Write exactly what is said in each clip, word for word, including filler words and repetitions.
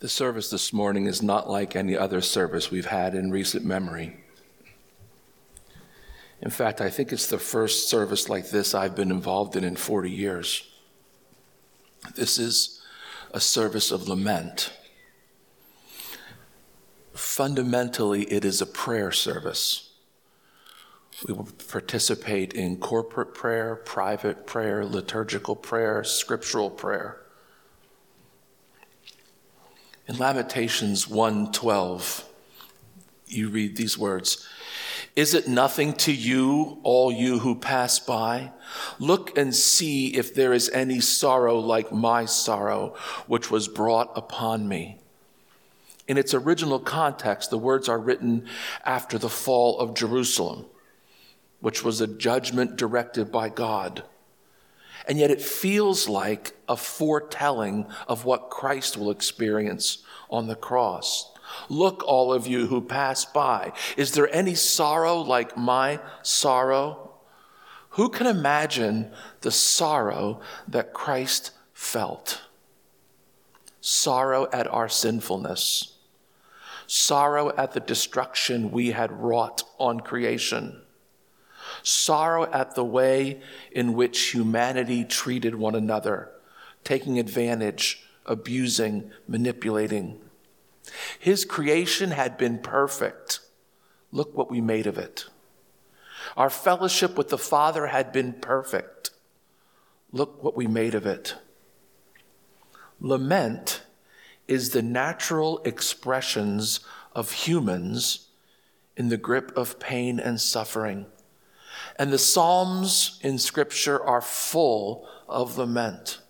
The service this morning is not like any other service we've had in recent memory. In fact, I think it's the first service like this I've been involved in in forty years. This is a service of lament. Fundamentally, it is a prayer service. We will participate in corporate prayer, private prayer, liturgical prayer, scriptural prayer. In Lamentations one twelve, you read these words, "Is it nothing to you, all you who pass by? Look and see if there is any sorrow like my sorrow, which was brought upon me." In its original context, the words are written after the fall of Jerusalem, which was a judgment directed by God. And yet it feels like a foretelling of what Christ will experience on the cross. Look, all of you who pass by, is there any sorrow like my sorrow? Who can imagine the sorrow that Christ felt? Sorrow at our sinfulness. Sorrow at the destruction we had wrought on creation. Sorrow at the way in which humanity treated one another, taking advantage, abusing, manipulating. His creation had been perfect. Look what we made of it. Our fellowship with the Father had been perfect. Look what we made of it. Lament is the natural expressions of humans in the grip of pain and suffering. And the Psalms in Scripture are full of lament.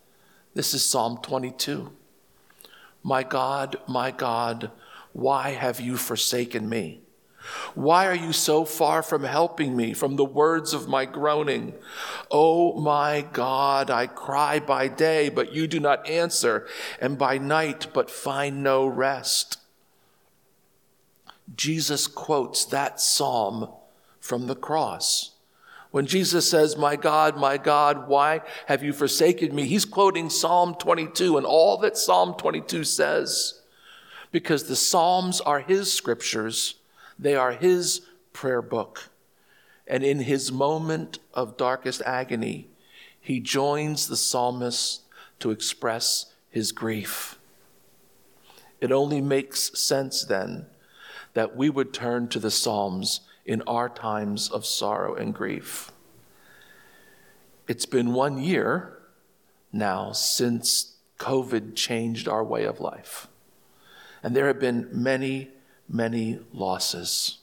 This is Psalm twenty-two. My God, my God, why have you forsaken me? Why are you so far from helping me, from the words of my groaning? Oh my God, I cry by day, but you do not answer, and by night, but find no rest. Jesus quotes that psalm from the cross. When Jesus says, my God, my God, why have you forsaken me? He's quoting Psalm twenty-two and all that Psalm twenty-two says, because the Psalms are his scriptures. They are his prayer book. And in his moment of darkest agony, he joins the psalmist to express his grief. It only makes sense then that we would turn to the Psalms in our times of sorrow and grief. It's been one year now since COVID changed our way of life. And there have been many, many losses.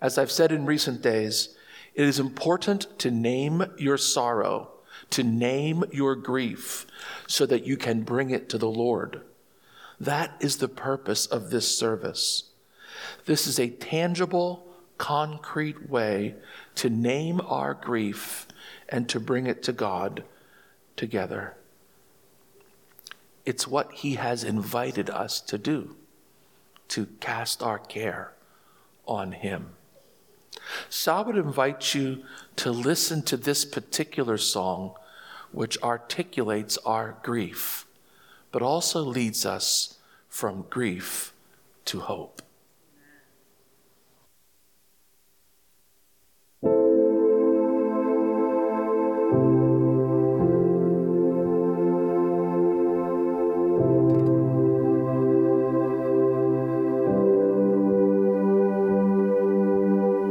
As I've said in recent days, it is important to name your sorrow, to name your grief, so that you can bring it to the Lord. That is the purpose of this service. This is a tangible, concrete way to name our grief and to bring it to God together. It's what he has invited us to do, to cast our care on him. So I would invite you to listen to this particular song, which articulates our grief, but also leads us from grief to hope.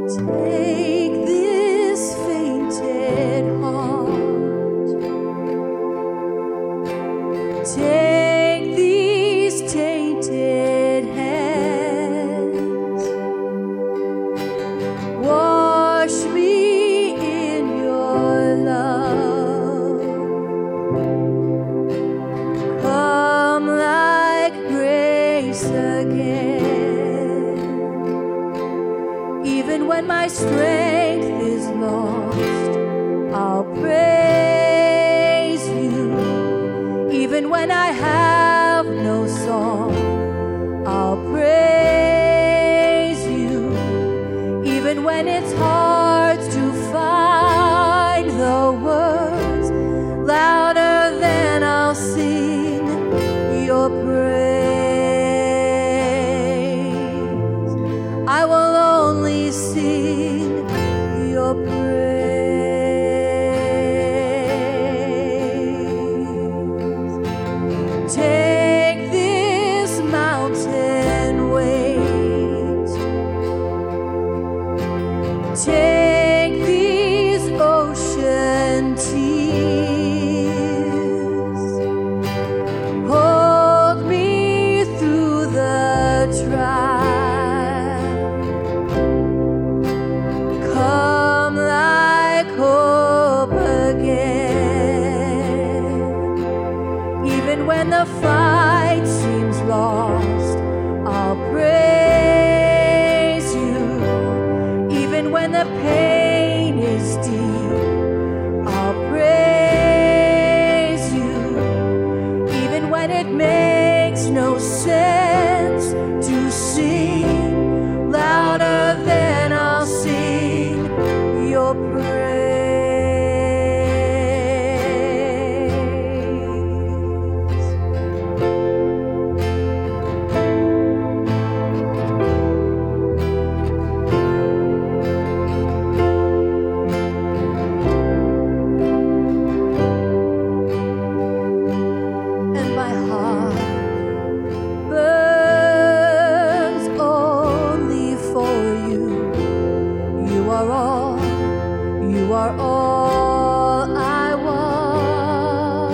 Sing your praise. no sense to sing louder than I'll sing your praise. And my heart are all I want,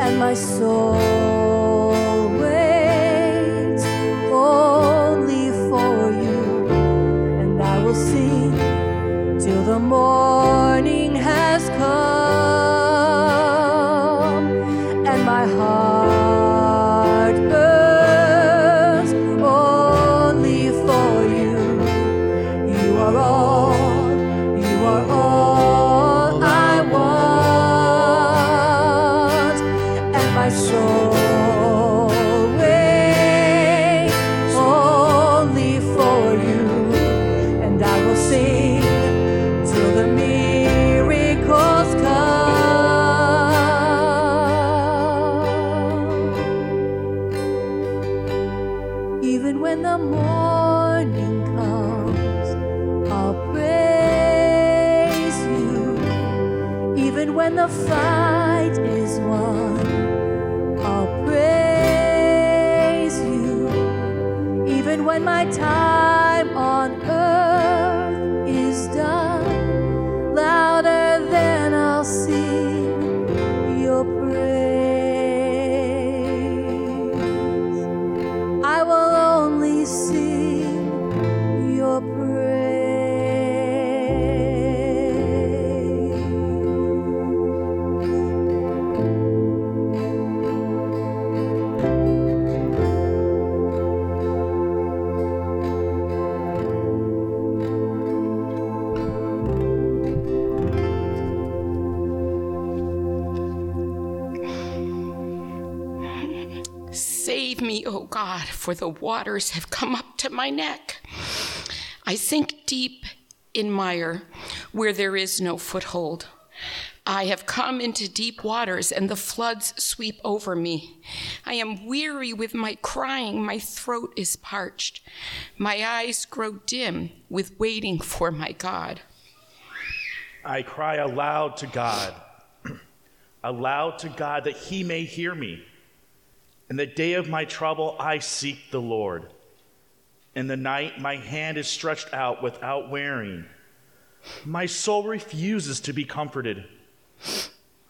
and my soul waits only for you, and I will sing till the morning has come, and my heart burns only for you. You are all when the fight is won. I'll praise you, even when my time on earth is done, louder than I'll sing your praise. I will only sing your praise. Save me, O God, for the waters have come up to my neck. I sink deep in mire where there is no foothold. I have come into deep waters, and the floods sweep over me. I am weary with my crying. My throat is parched. My eyes grow dim with waiting for my God. I cry aloud to God, aloud to God that he may hear me. In the day of my trouble, I seek the Lord. In the night, my hand is stretched out without wearying. My soul refuses to be comforted.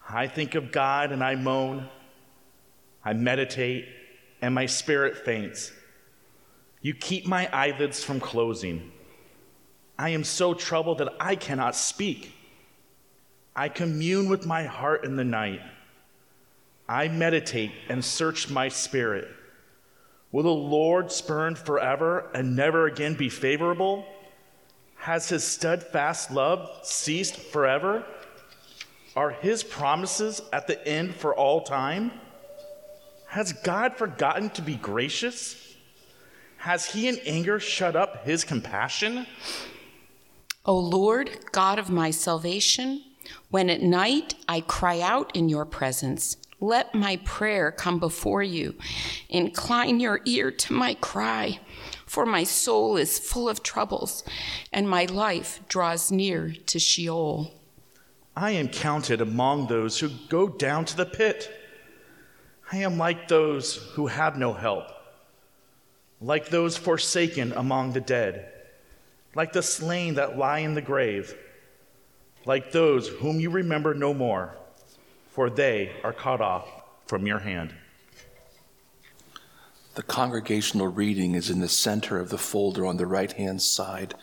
I think of God and I moan. I meditate and my spirit faints. You keep my eyelids from closing. I am so troubled that I cannot speak. I commune with my heart in the night. I meditate and search my spirit. Will the Lord spurn forever and never again be favorable? Has his steadfast love ceased forever? Are his promises at the end for all time? Has God forgotten to be gracious? Has he in anger shut up his compassion? O Lord, God of my salvation, when at night I cry out in your presence, let my prayer come before you. Incline your ear to my cry, for my soul is full of troubles, and my life draws near to Sheol. I am counted among those who go down to the pit. I am like those who have no help, like those forsaken among the dead, like the slain that lie in the grave, like those whom you remember no more, for they are cut off from your hand. The congregational reading is in the center of the folder on the right-hand side.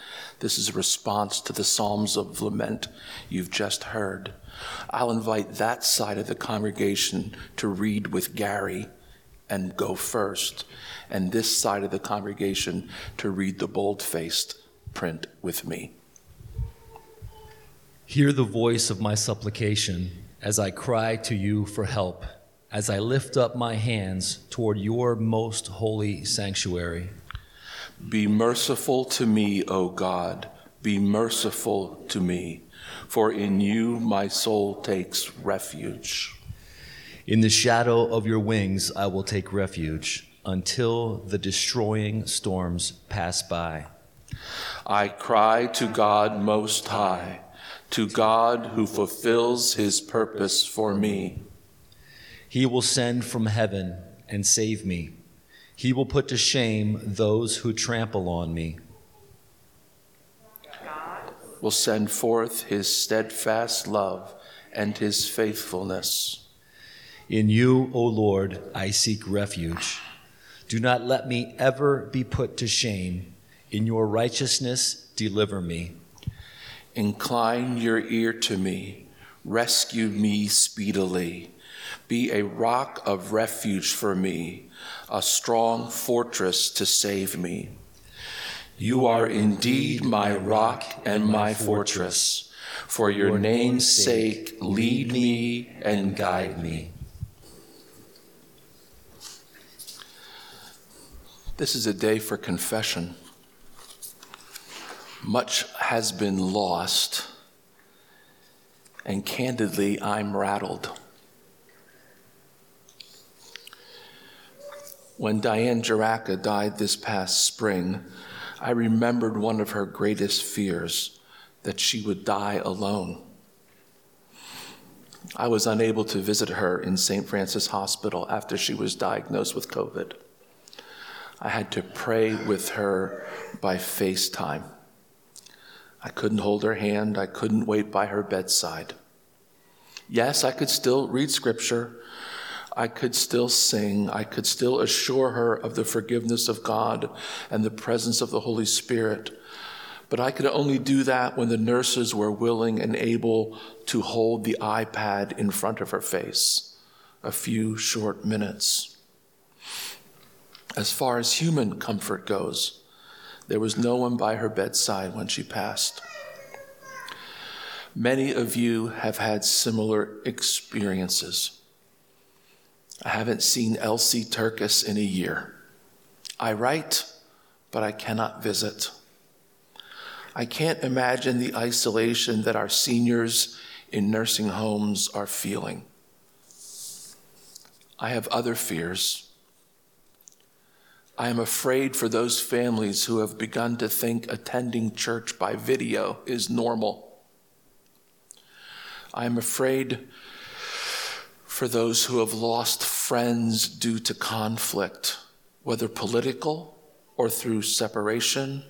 This is a response to the Psalms of Lament you've just heard. I'll invite that side of the congregation to read with Gary and go first, and this side of the congregation to read the bold-faced print with me. Hear the voice of my supplication as I cry to you for help, as I lift up my hands toward your most holy sanctuary. Be merciful to me, O God, be merciful to me, for in you my soul takes refuge. In the shadow of your wings I will take refuge until the destroying storms pass by. I cry to God Most High, to God who fulfills his purpose for me. He will send from heaven and save me. He will put to shame those who trample on me. God will send forth his steadfast love and his faithfulness. In you, O Lord, I seek refuge. Do not let me ever be put to shame. In your righteousness, deliver me. Incline your ear to me. Rescue me speedily. Be a rock of refuge for me, a strong fortress to save me. You are indeed my rock and my fortress. For your name's sake, lead me and guide me. This is a day for confession. Much has been lost, and candidly, I'm rattled. When Diane Jaraka died this past spring, I remembered one of her greatest fears, that she would die alone. I was unable to visit her in Saint Francis Hospital after she was diagnosed with COVID. I had to pray with her by FaceTime. I couldn't hold her hand. I couldn't wait by her bedside. Yes, I could still read scripture. I could still sing. I could still assure her of the forgiveness of God and the presence of the Holy Spirit. But I could only do that when the nurses were willing and able to hold the iPad in front of her face a few short minutes. As far as human comfort goes, there was no one by her bedside when she passed. Many of you have had similar experiences. I haven't seen Elsie Turkus in a year. I write, but I cannot visit. I can't imagine the isolation that our seniors in nursing homes are feeling. I have other fears. I am afraid for those families who have begun to think attending church by video is normal. I am afraid for those who have lost friends due to conflict, whether political or through separation,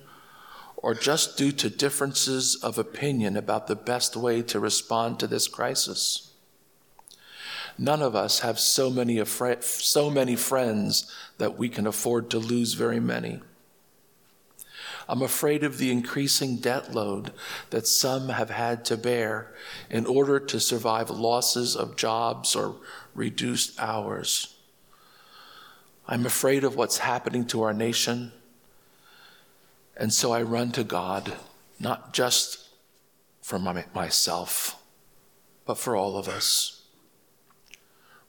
or just due to differences of opinion about the best way to respond to this crisis. None of us have so many afra- so many friends that we can afford to lose very many. I'm afraid of the increasing debt load that some have had to bear in order to survive losses of jobs or reduced hours. I'm afraid of what's happening to our nation, and so I run to God, not just for my, myself, but for all of us.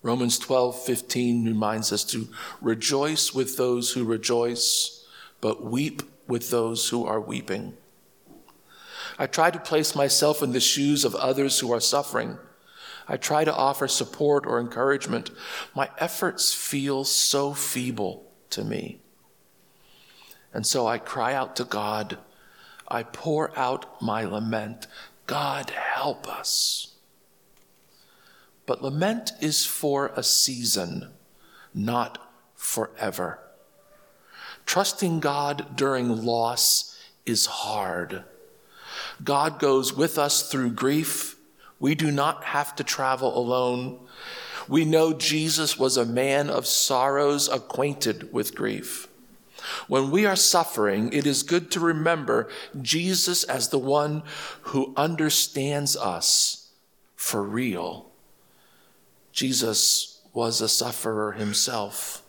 Romans twelve fifteen reminds us to rejoice with those who rejoice, but weep with those who are weeping. I try to place myself in the shoes of others who are suffering. I try to offer support or encouragement. My efforts feel so feeble to me. And so I cry out to God. I pour out my lament. God, help us. But lament is for a season, not forever. Trusting God during loss is hard. God goes with us through grief. We do not have to travel alone. We know Jesus was a man of sorrows, acquainted with grief. When we are suffering, it is good to remember Jesus as the one who understands us for real. Jesus was a sufferer himself.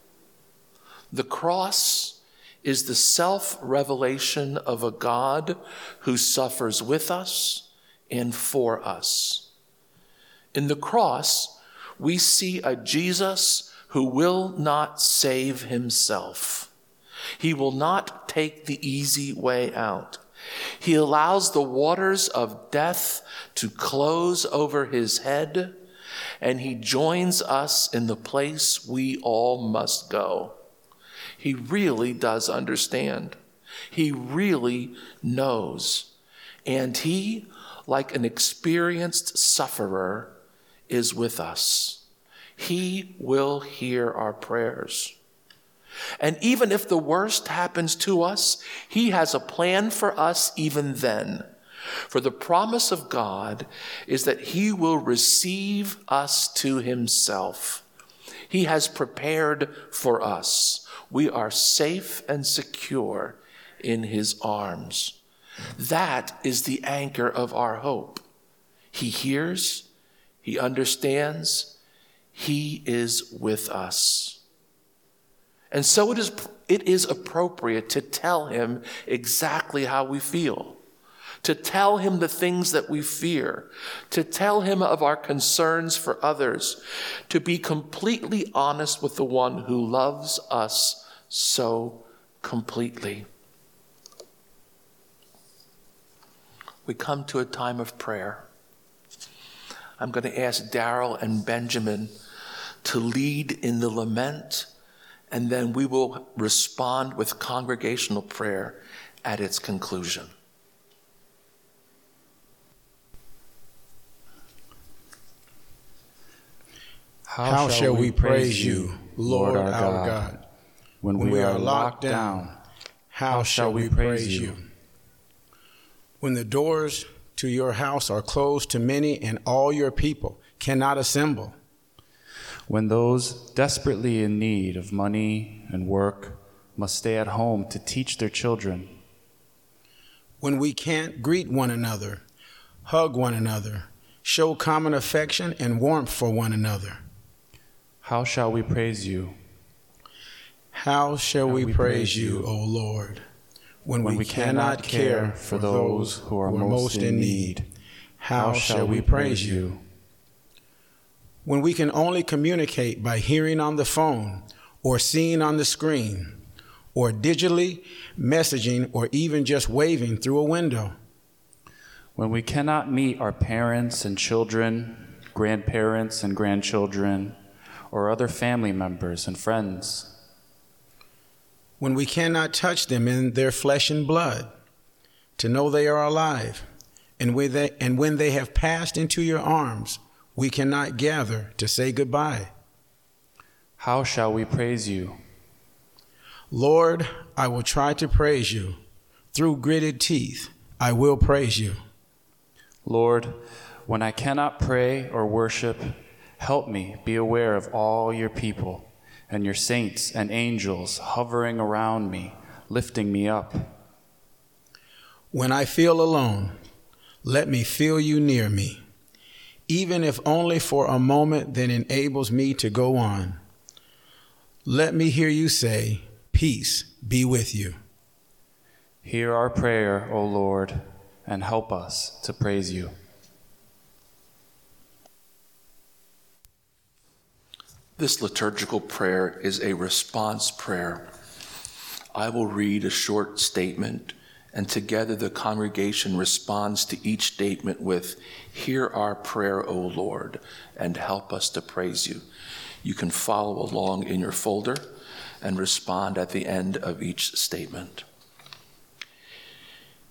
The cross is the self-revelation of a God who suffers with us and for us. In the cross, we see a Jesus who will not save himself. He will not take the easy way out. He allows the waters of death to close over his head, and he joins us in the place we all must go. He really does understand. He really knows. And he, like an experienced sufferer, is with us. He will hear our prayers. And even if the worst happens to us, he has a plan for us even then. For the promise of God is that he will receive us to himself. He has prepared for us. We are safe and secure in his arms. That is the anchor of our hope. He hears, he understands, he is with us. And so it is, it is appropriate to tell him exactly how we feel, to tell him the things that we fear, to tell him of our concerns for others, to be completely honest with the one who loves us so completely. We come to a time of prayer. I'm going to ask Daryl and Benjamin to lead in the lament, and then we will respond with congregational prayer at its conclusion. How, How shall we praise you, Lord our God? God. When, when we are locked down, how shall we praise you? When the doors to your house are closed to many and all your people cannot assemble. When those desperately in need of money and work must stay at home to teach their children. When we can't greet one another, hug one another, show common affection and warmth for one another. How shall we praise you? How shall we praise you, O Lord? When, when we, we cannot care for those who are, who are most in need, how shall we praise you? When we can only communicate by hearing on the phone or seeing on the screen or digitally messaging or even just waving through a window. When we cannot meet our parents and children, grandparents and grandchildren, or other family members and friends. When we cannot touch them in their flesh and blood, to know they are alive, and when they, and when they have passed into your arms, we cannot gather to say goodbye. How shall we praise you? Lord, I will try to praise you. Through gritted teeth, I will praise you. Lord, when I cannot pray or worship, help me be aware of all your people and your saints and angels hovering around me, lifting me up. When I feel alone, let me feel you near me, even if only for a moment that enables me to go on. Let me hear you say, peace be with you. Hear our prayer, O Lord, and help us to praise you. This liturgical prayer is a response prayer. I will read a short statement, and together the congregation responds to each statement with, hear our prayer, O Lord, and help us to praise you. You can follow along in your folder and respond at the end of each statement.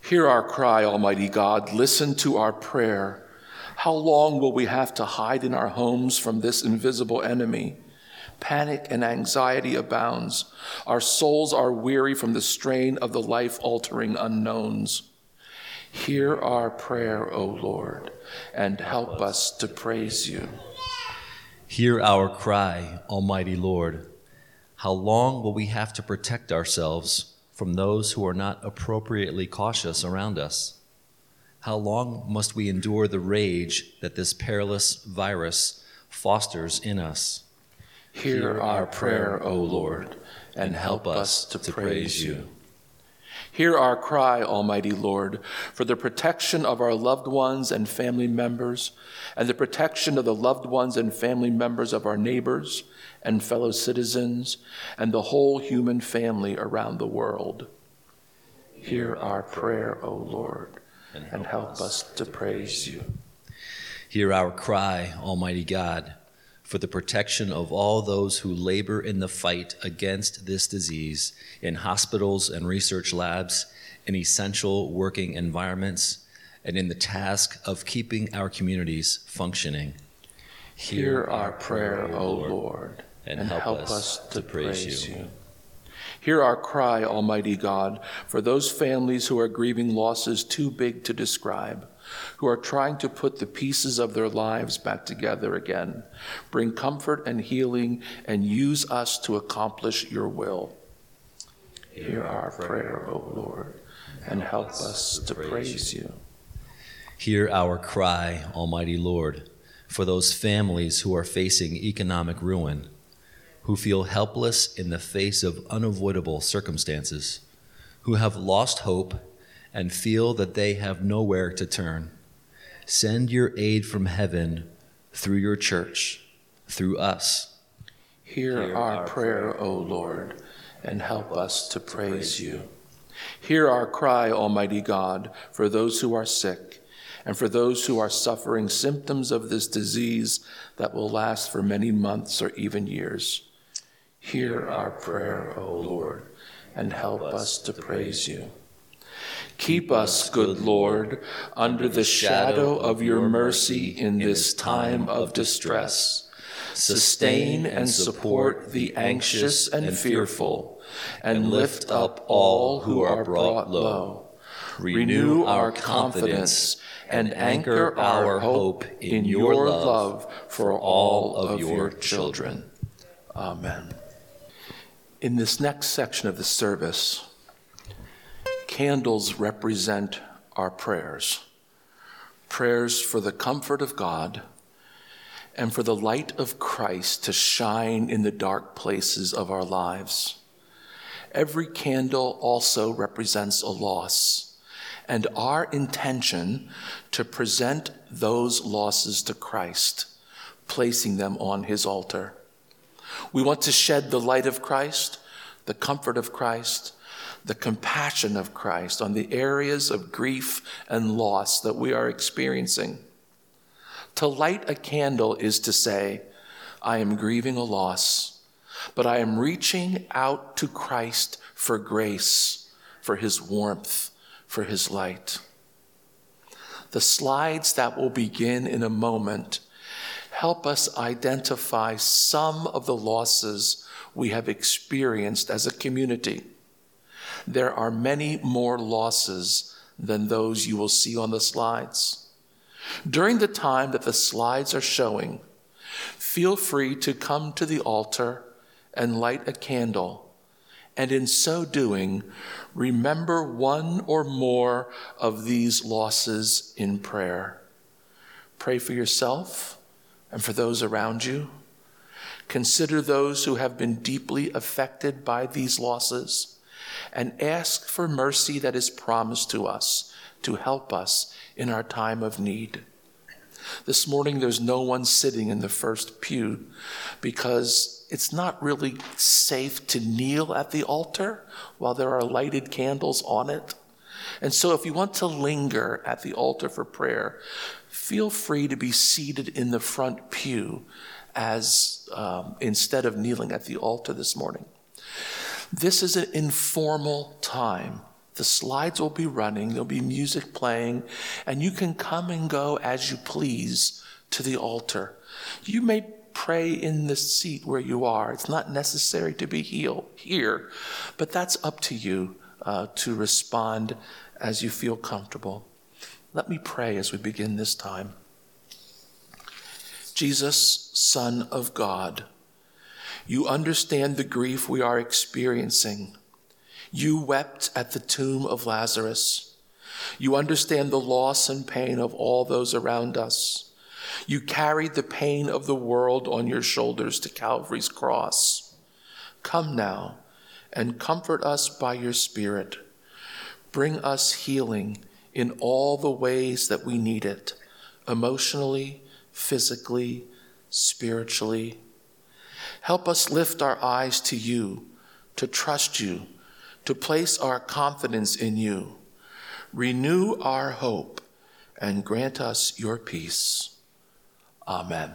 Hear our cry, Almighty God, listen to our prayer. How long will we have to hide in our homes from this invisible enemy? Panic and anxiety abounds. Our souls are weary from the strain of the life-altering unknowns. Hear our prayer, O Lord, and help us to praise you. Hear our cry, Almighty Lord. How long will we have to protect ourselves from those who are not appropriately cautious around us? How long must we endure the rage that this perilous virus fosters in us? Hear our prayer, O Lord, and help us to praise you. Hear our cry, Almighty Lord, for the protection of our loved ones and family members, and the protection of the loved ones and family members of our neighbors and fellow citizens, and the whole human family around the world. Hear our prayer, O Lord, and help us to praise you. Hear our cry, Almighty God, for the protection of all those who labor in the fight against this disease in hospitals and research labs, in essential working environments, and in the task of keeping our communities functioning. Hear, Hear our prayer, O Lord, Lord and, and help, help us, us to praise, praise you. you. Hear our cry, Almighty God, for those families who are grieving losses too big to describe, who are trying to put the pieces of their lives back together again. Bring comfort and healing, and use us to accomplish your will. Hear our prayer, O Lord, and help us to praise you. Hear our cry, Almighty Lord, for those families who are facing economic ruin, who feel helpless in the face of unavoidable circumstances, who have lost hope and feel that they have nowhere to turn. Send your aid from heaven through your church, through us. Hear, Hear our, our prayer, prayer, O Lord, and help us to praise you. Hear our cry, Almighty God, for those who are sick and for those who are suffering symptoms of this disease that will last for many months or even years. Hear our prayer, O Lord, and help us to praise you. Keep us, good Lord, under the shadow of your mercy in this time of distress. Sustain and support the anxious and fearful, and lift up all who are brought low. Renew our confidence and anchor our hope in your love for all of your children. Amen. In this next section of the service, candles represent our prayers, prayers for the comfort of God and for the light of Christ to shine in the dark places of our lives. Every candle also represents a loss, and our intention to present those losses to Christ, placing them on his altar. We want to shed the light of Christ, the comfort of Christ, the compassion of Christ on the areas of grief and loss that we are experiencing. To light a candle is to say, I am grieving a loss, but I am reaching out to Christ for grace, for his warmth, for his light. The slides that will begin in a moment help us identify some of the losses we have experienced as a community. There are many more losses than those you will see on the slides. During the time that the slides are showing, feel free to come to the altar and light a candle, and in so doing, remember one or more of these losses in prayer. Pray for yourself and for those around you. Consider those who have been deeply affected by these losses, and ask for mercy that is promised to us to help us in our time of need. This morning, there's no one sitting in the first pew because it's not really safe to kneel at the altar while there are lighted candles on it. And so if you want to linger at the altar for prayer, feel free to be seated in the front pew as um, instead of kneeling at the altar this morning. This is an informal time. The slides will be running, there'll be music playing, and you can come and go as you please to the altar. You may pray in the seat where you are. It's not necessary to be here, but that's up to you uh, to respond as you feel comfortable. Let me pray as we begin this time. Jesus, Son of God, you understand the grief we are experiencing. You wept at the tomb of Lazarus. You understand the loss and pain of all those around us. You carried the pain of the world on your shoulders to Calvary's cross. Come now and comfort us by your Spirit. bring us healing in all the ways that we need it, emotionally, physically, spiritually. Help us lift our eyes to you, to trust you, to place our confidence in you. Renew our hope and grant us your peace. Amen.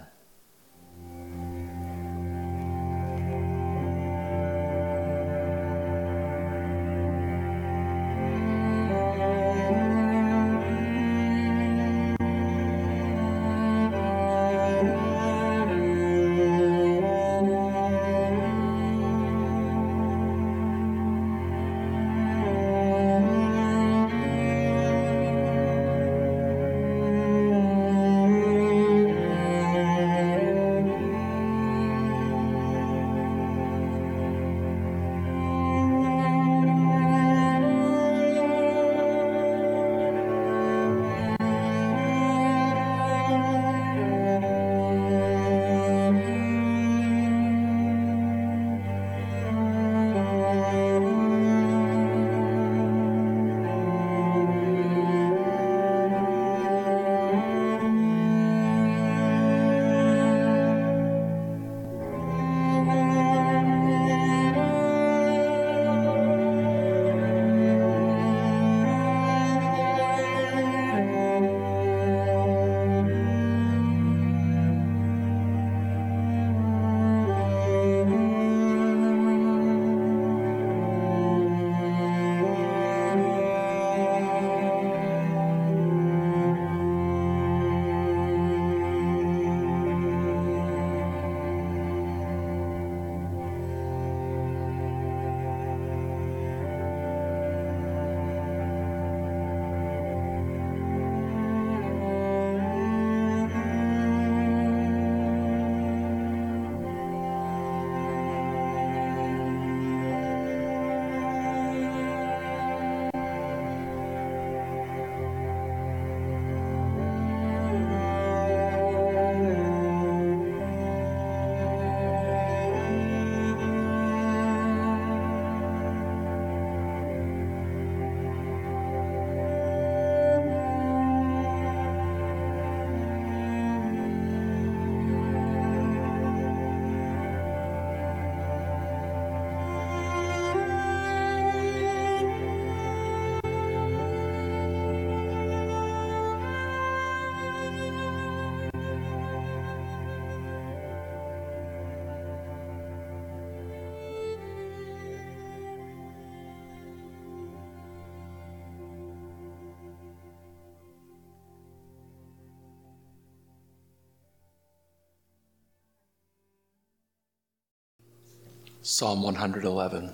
Psalm one hundred eleven.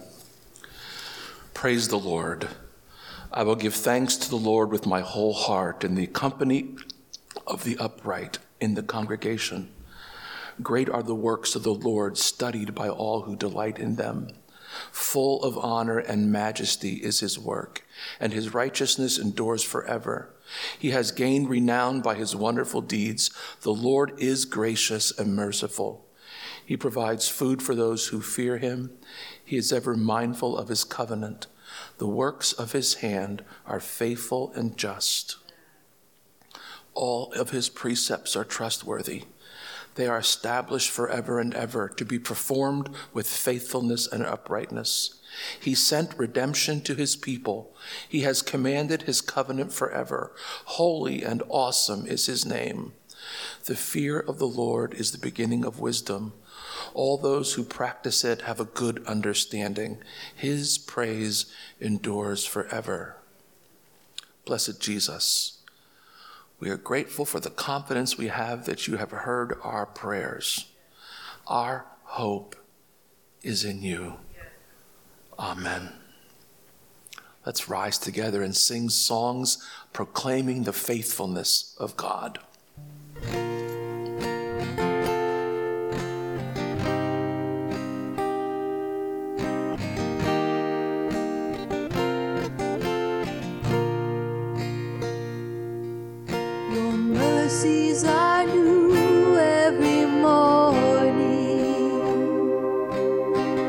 Praise the Lord. I will give thanks to the Lord with my whole heart in the company of the upright in the congregation. Great are the works of the Lord, studied by all who delight in them. Full of honor and majesty is his work, and his righteousness endures forever. He has gained renown by his wonderful deeds. The Lord is gracious and merciful. He provides food for those who fear him. He is ever mindful of his covenant. The works of his hand are faithful and just. All of his precepts are trustworthy. They are established forever and ever, to be performed with faithfulness and uprightness. He sent redemption to his people. He has commanded his covenant forever. Holy and awesome is his name. The fear of the Lord is the beginning of wisdom. All those who practice it have a good understanding. His praise endures forever. Blessed Jesus, we are grateful for the confidence we have that you have heard our prayers. Our hope is in you. Amen. Let's rise together and sing songs proclaiming the faithfulness of God.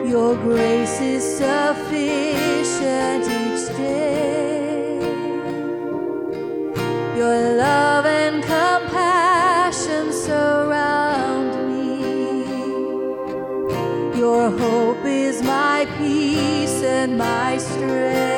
Your grace is sufficient each day. Your love and compassion surround me. Your hope is my peace and my strength.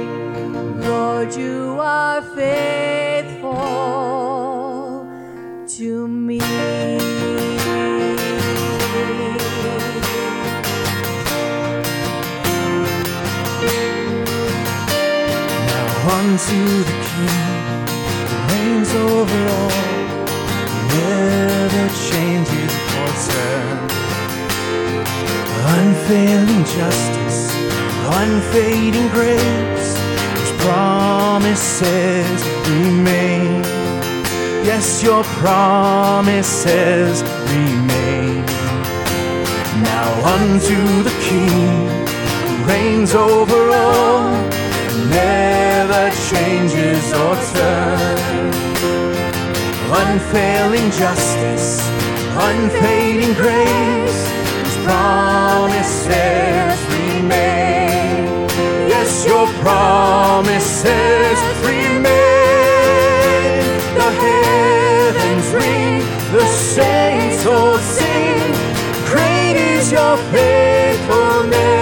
To the King who reigns over all, never changes quarter. Unfailing justice, unfading grace, His promises remain. Yes, Your promises remain. Now unto the King who reigns over all, never changes or turns. Unfailing justice, unfading grace, His promises remain. Yes, Your promises remain. The heavens ring, the saints all sing. Great is Your faithfulness.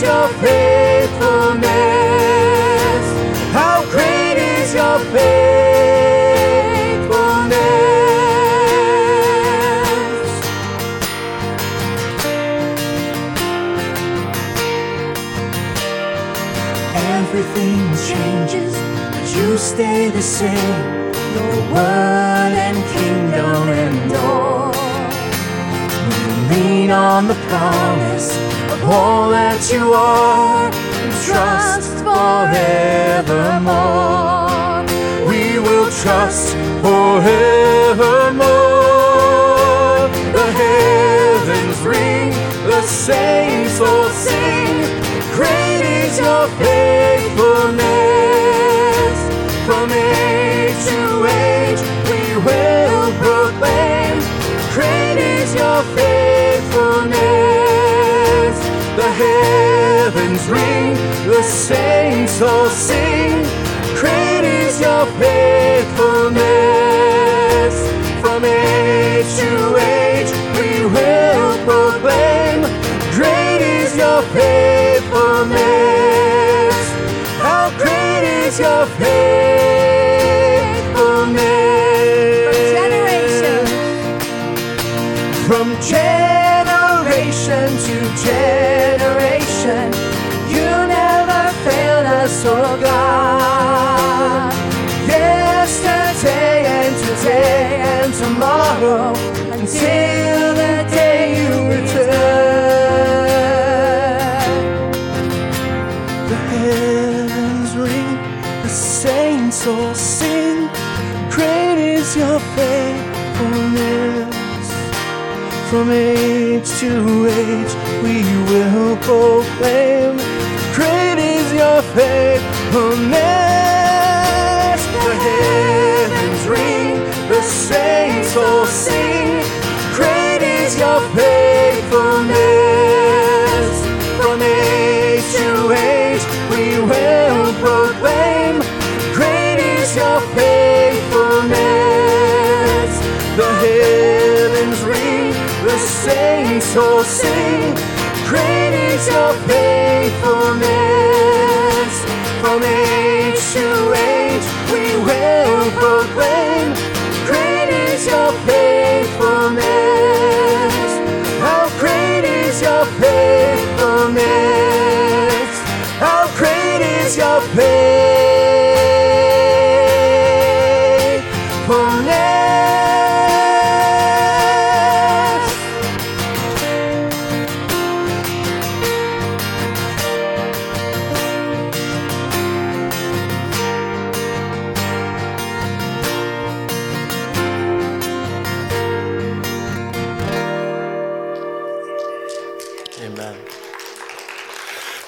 Your faithfulness, how great is Your faithfulness. Everything changes, but You stay the same. Your word and kingdom endure. We lean on the promise, all that You are, and trust forevermore. We will trust forevermore. The heavens ring, the saints all sing. Great is Your faithfulness. From age to age we will proclaim. Great is Your faithfulness. The heavens ring, the saints all sing. Great is Your faithfulness. From age to age we will proclaim. Great is Your faithfulness. How great is Your faithfulness. yes, oh God. Yesterday and today and tomorrow until the day you return. The heavens ring, the saints all sing, great is your faithfulness. From age to age we will proclaim, great is your faithfulness. The heavens ring, the saints all sing, great is your faithfulness. From age to age we will proclaim, great is your faithfulness. The heavens ring, the saints all sing, great is your faithfulness. From age to age we will proclaim, great is your faithfulness. How great is your faithfulness. How great is your faithfulness.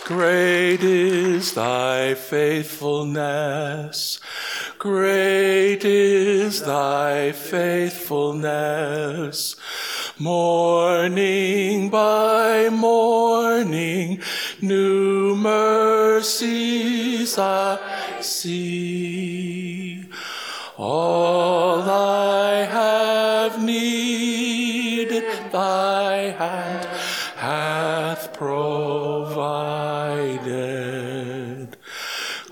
Great is thy faithfulness. Great is thy faithfulness. Morning by morning, new mercies I see. All I have needed, thy hand hath provided.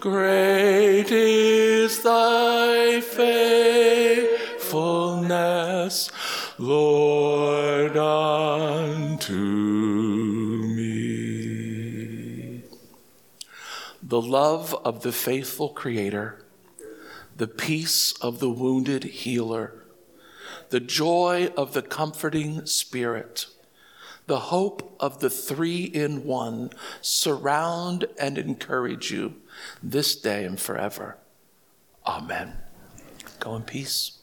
Great is thy faithfulness, Lord, unto me. The love of the faithful Creator, the peace of the wounded healer, the joy of the comforting Spirit, the hope of the three in one surround and encourage you this day and forever. Amen. Go in peace.